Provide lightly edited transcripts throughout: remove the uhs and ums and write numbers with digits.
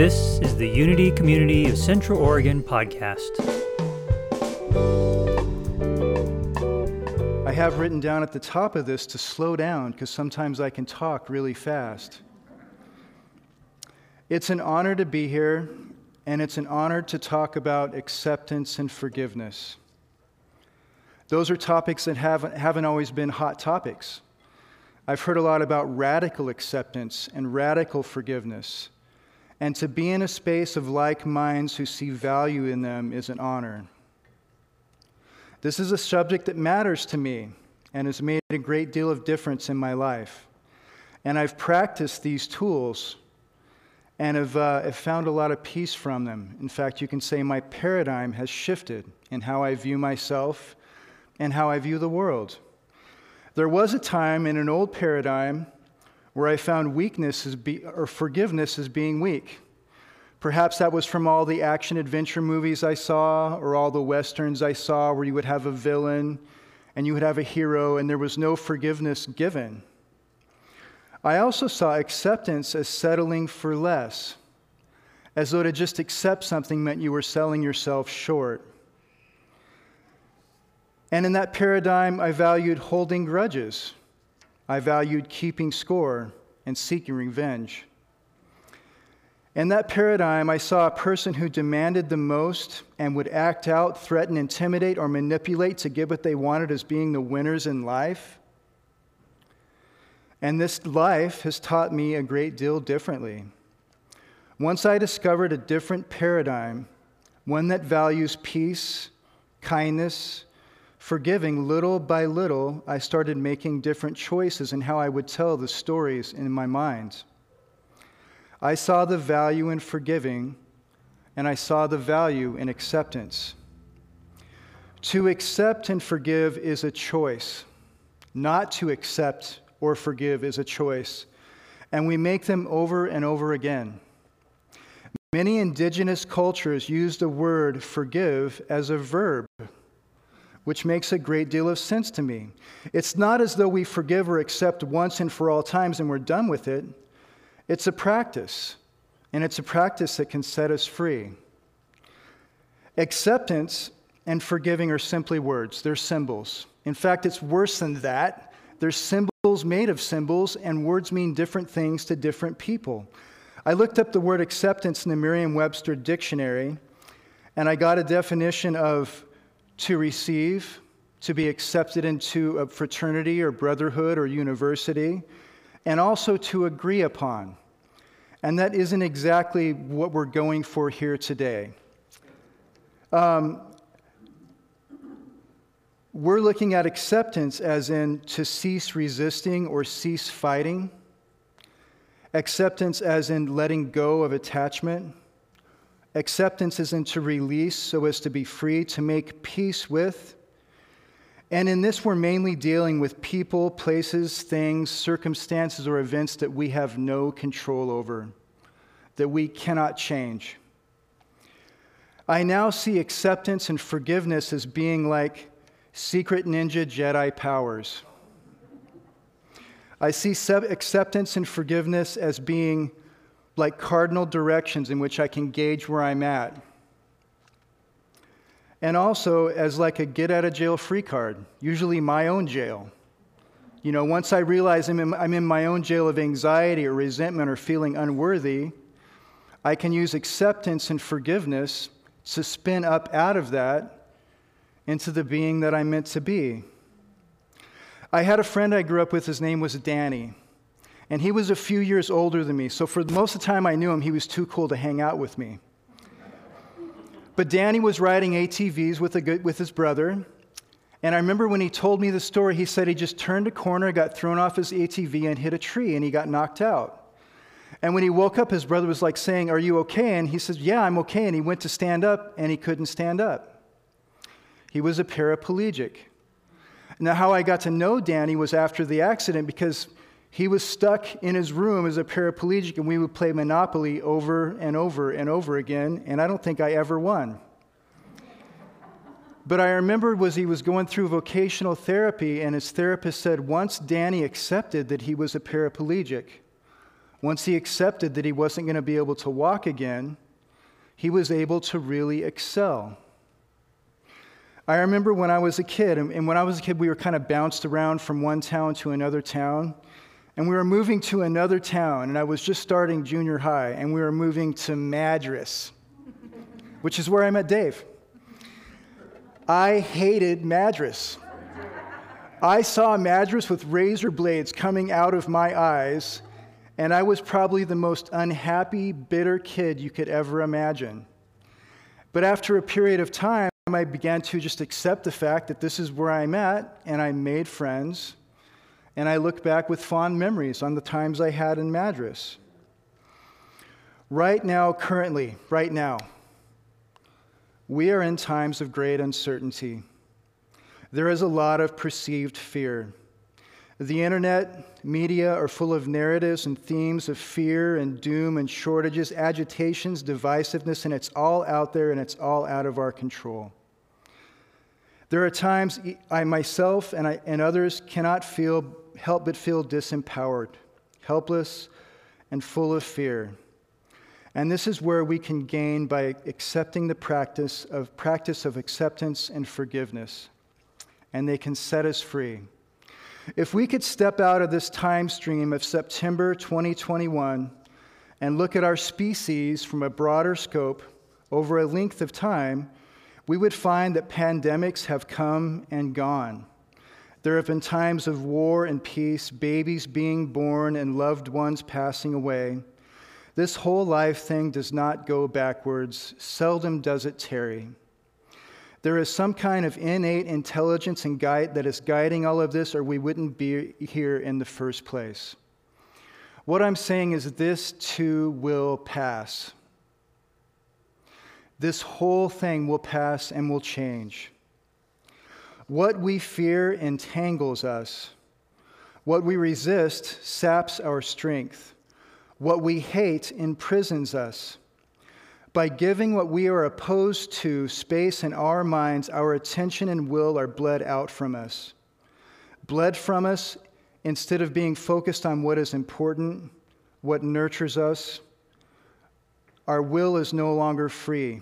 This is the Unity Community of Central Oregon podcast. I have written down at the top of this to slow down because sometimes I can talk really fast. It's an honor to be here, and it's an honor to talk about acceptance and forgiveness. Those are topics that haven't always been hot topics. I've heard a lot about radical acceptance and radical forgiveness. And to be in a space of like minds who see value in them is an honor. This is a subject that matters to me and has made a great deal of difference in my life. And I've practiced these tools and have found a lot of peace from them. In fact, you can say my paradigm has shifted in how I view myself and how I view the world. There was a time in an old paradigm where I found weakness or forgiveness as being weak. Perhaps that was from all the action-adventure movies I saw or all the Westerns I saw where you would have a villain and you would have a hero and there was no forgiveness given. I also saw acceptance as settling for less, as though to just accept something meant you were selling yourself short. And in that paradigm, I valued holding grudges. I valued keeping score and seeking revenge. In that paradigm, I saw a person who demanded the most and would act out, threaten, intimidate, or manipulate to get what they wanted as being the winners in life. And this life has taught me a great deal differently. Once I discovered a different paradigm, one that values peace, kindness, forgiving, little by little, I started making different choices in how I would tell the stories in my mind. I saw the value in forgiving, and I saw the value in acceptance. To accept and forgive is a choice. Not to accept or forgive is a choice, and we make them over and over again. Many indigenous cultures use the word forgive as a verb, which makes a great deal of sense to me. It's not as though we forgive or accept once and for all times and we're done with it. It's a practice, and it's a practice that can set us free. Acceptance and forgiving are simply words. They're symbols. In fact, it's worse than that. They're symbols made of symbols, and words mean different things to different people. I looked up the word acceptance in the Merriam-Webster dictionary, and I got a definition of to receive, to be accepted into a fraternity or brotherhood or university, and also to agree upon. And that isn't exactly what we're going for here today. We're looking at acceptance as in to cease resisting or cease fighting, acceptance as in letting go of attachment, acceptance is in to release so as to be free, to make peace with. And in this, we're mainly dealing with people, places, things, circumstances, or events that we have no control over, that we cannot change. I now see acceptance and forgiveness as being like secret ninja Jedi powers. I see acceptance and forgiveness as being like cardinal directions in which I can gauge where I'm at. And also as like a get-out-of-jail-free card, usually my own jail. You know, once I realize I'm in my own jail of anxiety or resentment or feeling unworthy, I can use acceptance and forgiveness to spin up out of that into the being that I'm meant to be. I had a friend I grew up with, his name was Danny. And he was a few years older than me, so for most of the time I knew him, he was too cool to hang out with me. But Danny was riding ATVs with his brother, and I remember when he told me the story, he said he just turned a corner, got thrown off his ATV, and hit a tree, and he got knocked out. And when he woke up, his brother was like saying, "Are you okay?" And he says, "Yeah, I'm okay." And he went to stand up, and he couldn't stand up. He was a paraplegic. Now, how I got to know Danny was after the accident, because he was stuck in his room as a paraplegic, and we would play Monopoly over and over and over again, and I don't think I ever won. But I remember he was going through vocational therapy, and his therapist said once Danny accepted that he was a paraplegic, Once he accepted that he wasn't going to be able to walk again, he was able to really excel. I remember when I was a kid, and when I was a kid, we were kind of bounced around from one town to another town, and we were moving to another town, and I was just starting junior high, and we were moving to Madras, which is where I met Dave. I hated Madras. I saw Madras with razor blades coming out of my eyes, and I was probably the most unhappy, bitter kid you could ever imagine. But after a period of time, I began to just accept the fact that this is where I'm at, and I made friends, and I look back with fond memories on the times I had in Madras. Right now, currently, right now, we are in times of great uncertainty. There is a lot of perceived fear. The internet, media are full of narratives and themes of fear and doom and shortages, agitations, divisiveness, and it's all out there and it's all out of our control. There are times I myself and others cannot help but feel disempowered, helpless, and full of fear. And this is where we can gain by accepting the practice of acceptance and forgiveness, and they can set us free. If we could step out of this time stream of September 2021 and look at our species from a broader scope over a length of time, we would find that pandemics have come and gone. There have been times of war and peace, babies being born and loved ones passing away. This whole life thing does not go backwards. Seldom does it tarry. There is some kind of innate intelligence and guide that is guiding all of this, or we wouldn't be here in the first place. What I'm saying is this too will pass. This whole thing will pass and will change. What we fear entangles us. What we resist saps our strength. What we hate imprisons us. By giving what we are opposed to space in our minds, our attention and will are bled out from us. Bled from us instead of being focused on what is important, what nurtures us. Our will is no longer free.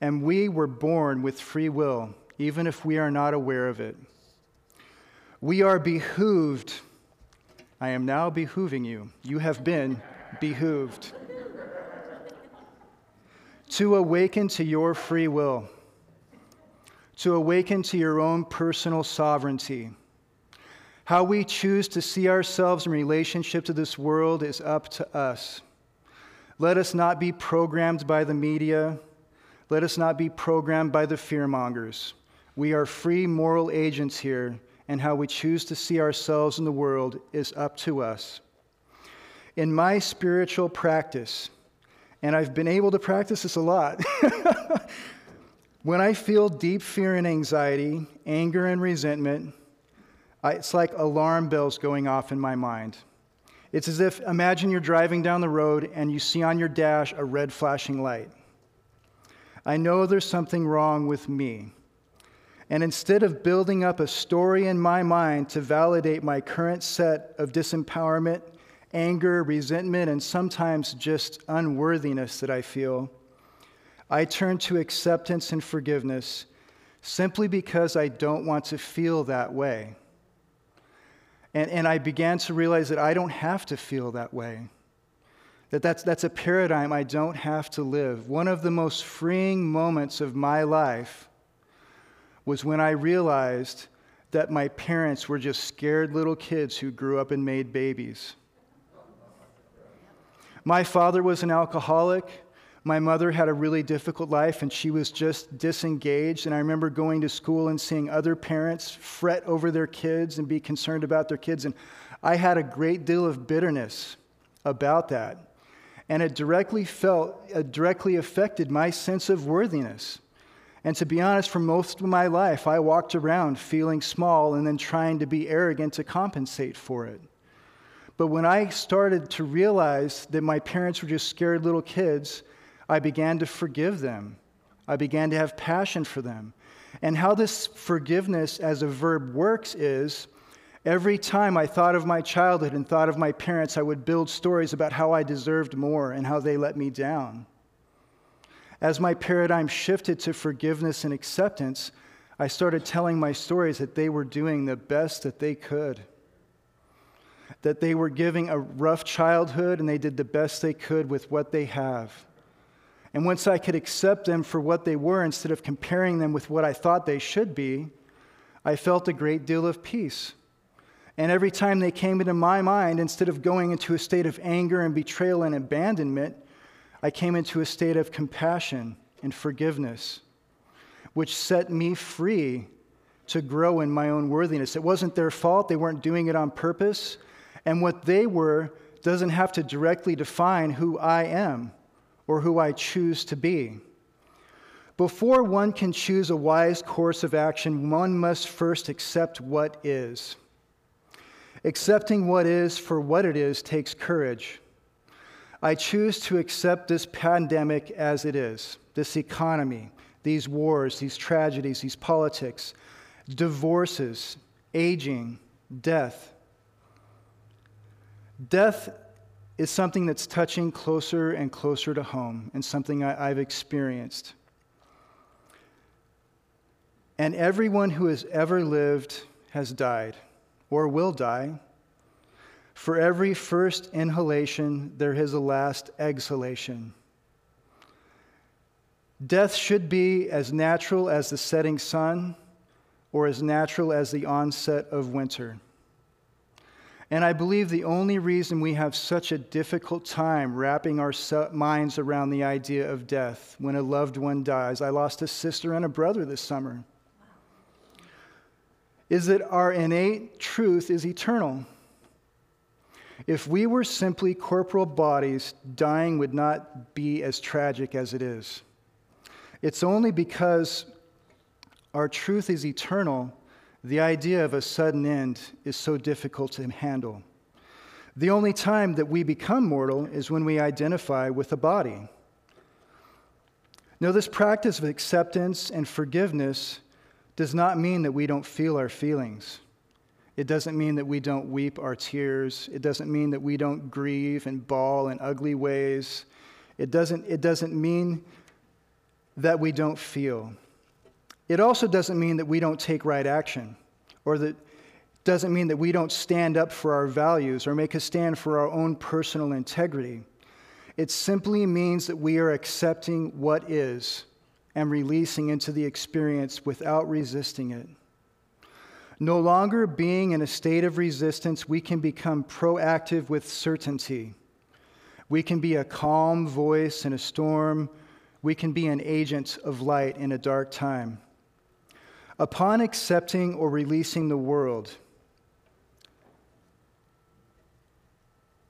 And we were born with free will, even if we are not aware of it. We are behooved. I am now behooving you. You have been behooved. To awaken to your free will, to awaken to your own personal sovereignty. How we choose to see ourselves in relationship to this world is up to us. Let us not be programmed by the media. Let us not be programmed by the fearmongers. We are free moral agents here, and how we choose to see ourselves in the world is up to us. In my spiritual practice, and I've been able to practice this a lot. When I feel deep fear and anxiety, anger and resentment, it's like alarm bells going off in my mind. It's as if, imagine you're driving down the road and you see on your dash a red flashing light. I know there's something wrong with me. And instead of building up a story in my mind to validate my current set of disempowerment, anger, resentment, and sometimes just unworthiness that I feel, I turn to acceptance and forgiveness simply because I don't want to feel that way. And I began to realize that I don't have to feel that way, that's a paradigm I don't have to live. One of the most freeing moments of my life was when I realized that my parents were just scared little kids who grew up and made babies. My father was an alcoholic. My mother had a really difficult life, and she was just disengaged. And I remember going to school and seeing other parents fret over their kids and be concerned about their kids. And I had a great deal of bitterness about that. And it directly affected my sense of worthiness. And to be honest, for most of my life, I walked around feeling small and then trying to be arrogant to compensate for it. But when I started to realize that my parents were just scared little kids, I began to forgive them. I began to have passion for them. And how this forgiveness as a verb works is, Every time I thought of my childhood and thought of my parents, I would build stories about how I deserved more and how they let me down. As my paradigm shifted to forgiveness and acceptance, I started telling my stories that they were doing the best that they could, that they were giving a rough childhood and they did the best they could with what they have. And once I could accept them for what they were instead of comparing them with what I thought they should be, I felt a great deal of peace. And every time they came into my mind, instead of going into a state of anger and betrayal and abandonment, I came into a state of compassion and forgiveness, which set me free to grow in my own worthiness. It wasn't their fault. They weren't doing it on purpose. And what they were doesn't have to directly define who I am or who I choose to be. Before one can choose a wise course of action, one must first accept what is. Accepting what is for what it is takes courage. I choose to accept this pandemic as it is, this economy, these wars, these tragedies, these politics, divorces, aging, death. Death is something that's touching closer and closer to home and something I've experienced. And everyone who has ever lived has died or will die. For every first inhalation, there is a last exhalation. Death should be as natural as the setting sun or as natural as the onset of winter. And I believe the only reason we have such a difficult time wrapping our minds around the idea of death when a loved one dies, I lost a sister and a brother this summer, is that our innate truth is eternal. If we were simply corporal bodies, dying would not be as tragic as it is. It's only because our truth is eternal, the idea of a sudden end is so difficult to handle. The only time that we become mortal is when we identify with a body. Now, this practice of acceptance and forgiveness does not mean that we don't feel our feelings. It doesn't mean that we don't weep our tears. It doesn't mean that we don't grieve and bawl in ugly ways. It doesn't mean that we don't feel. It also doesn't mean that we don't take right action, or that doesn't mean that we don't stand up for our values or make a stand for our own personal integrity. It simply means that we are accepting what is and releasing into the experience without resisting it. No longer being in a state of resistance, we can become proactive with certainty. We can be a calm voice in a storm. We can be an agent of light in a dark time. Upon accepting or releasing the world,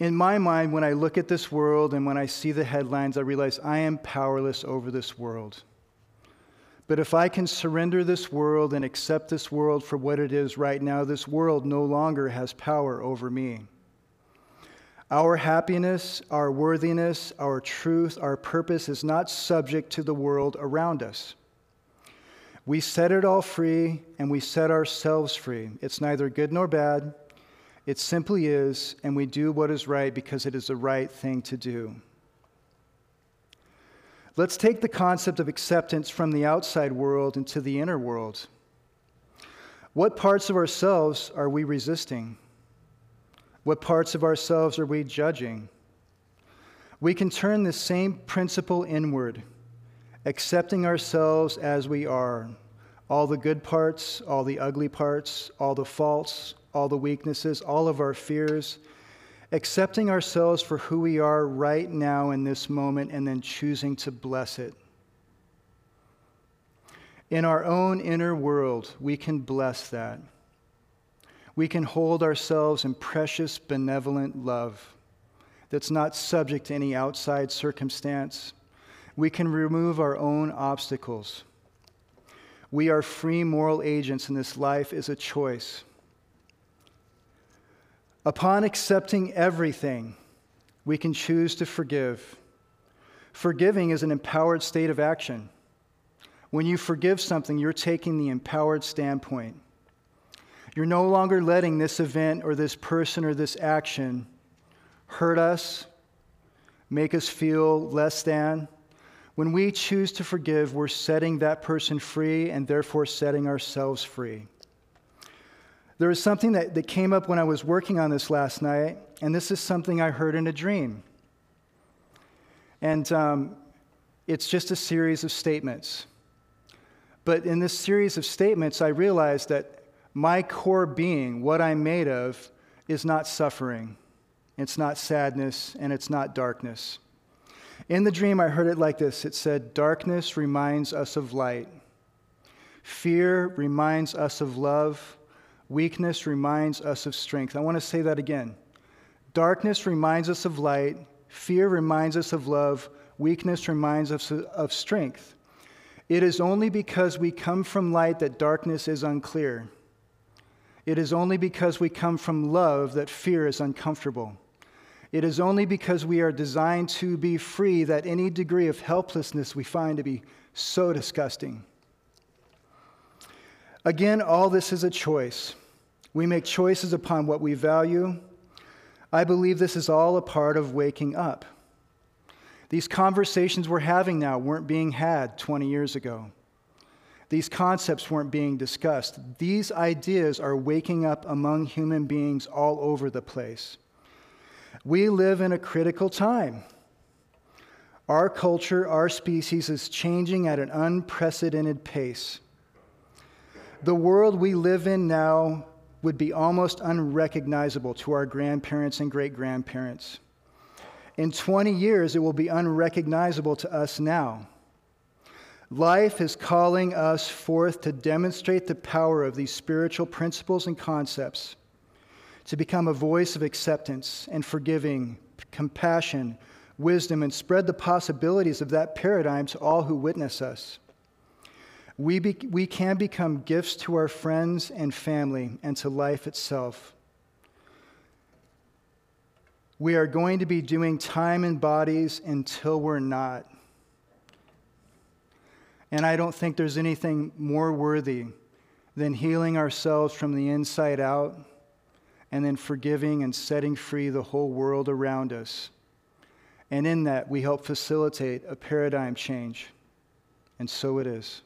in my mind, when I look at this world and when I see the headlines, I realize I am powerless over this world. But if I can surrender this world and accept this world for what it is right now, this world no longer has power over me. Our happiness, our worthiness, our truth, our purpose is not subject to the world around us. We set it all free, and we set ourselves free. It's neither good nor bad. It simply is, and we do what is right because it is the right thing to do. Let's take the concept of acceptance from the outside world into the inner world. What parts of ourselves are we resisting? What parts of ourselves are we judging? We can turn the same principle inward, accepting ourselves as we are, all the good parts, all the ugly parts, all the faults, all the weaknesses, all of our fears, accepting ourselves for who we are right now in this moment and then choosing to bless it. In our own inner world, we can bless that. We can hold ourselves in precious, benevolent love that's not subject to any outside circumstance. We can remove our own obstacles. We are free moral agents, and this life is a choice. Upon accepting everything, we can choose to forgive. Forgiving is an empowered state of action. When you forgive something, you're taking the empowered standpoint. You're no longer letting this event or this person or this action hurt us, make us feel less than. When we choose to forgive, we're setting that person free and therefore setting ourselves free. There was something that came up when I was working on this last night, and this is something I heard in a dream. And it's just a series of statements. But in this series of statements, I realized that my core being, what I'm made of, is not suffering. It's not sadness, and it's not darkness. In the dream, I heard it like this. It said, darkness reminds us of light. Fear reminds us of love. Weakness reminds us of strength. I want to say that again. Darkness reminds us of light. Fear reminds us of love. Weakness reminds us of strength. It is only because we come from light that darkness is unclear. It is only because we come from love that fear is uncomfortable. It is only because we are designed to be free that any degree of helplessness we find to be so disgusting. Again, all this is a choice. We make choices upon what we value. I believe this is all a part of waking up. These conversations we're having now weren't being had 20 years ago. These concepts weren't being discussed. These ideas are waking up among human beings all over the place. We live in a critical time. Our culture, our species is changing at an unprecedented pace. The world we live in now would be almost unrecognizable to our grandparents and great-grandparents. In 20 years, it will be unrecognizable to us now. Life is calling us forth to demonstrate the power of these spiritual principles and concepts, to become a voice of acceptance and forgiving, compassion, wisdom, and spread the possibilities of that paradigm to all who witness us. We can become gifts to our friends and family and to life itself. We are going to be doing time and bodies until we're not. And I don't think there's anything more worthy than healing ourselves from the inside out, and then forgiving and setting free the whole world around us. And in that, we help facilitate a paradigm change. And so it is.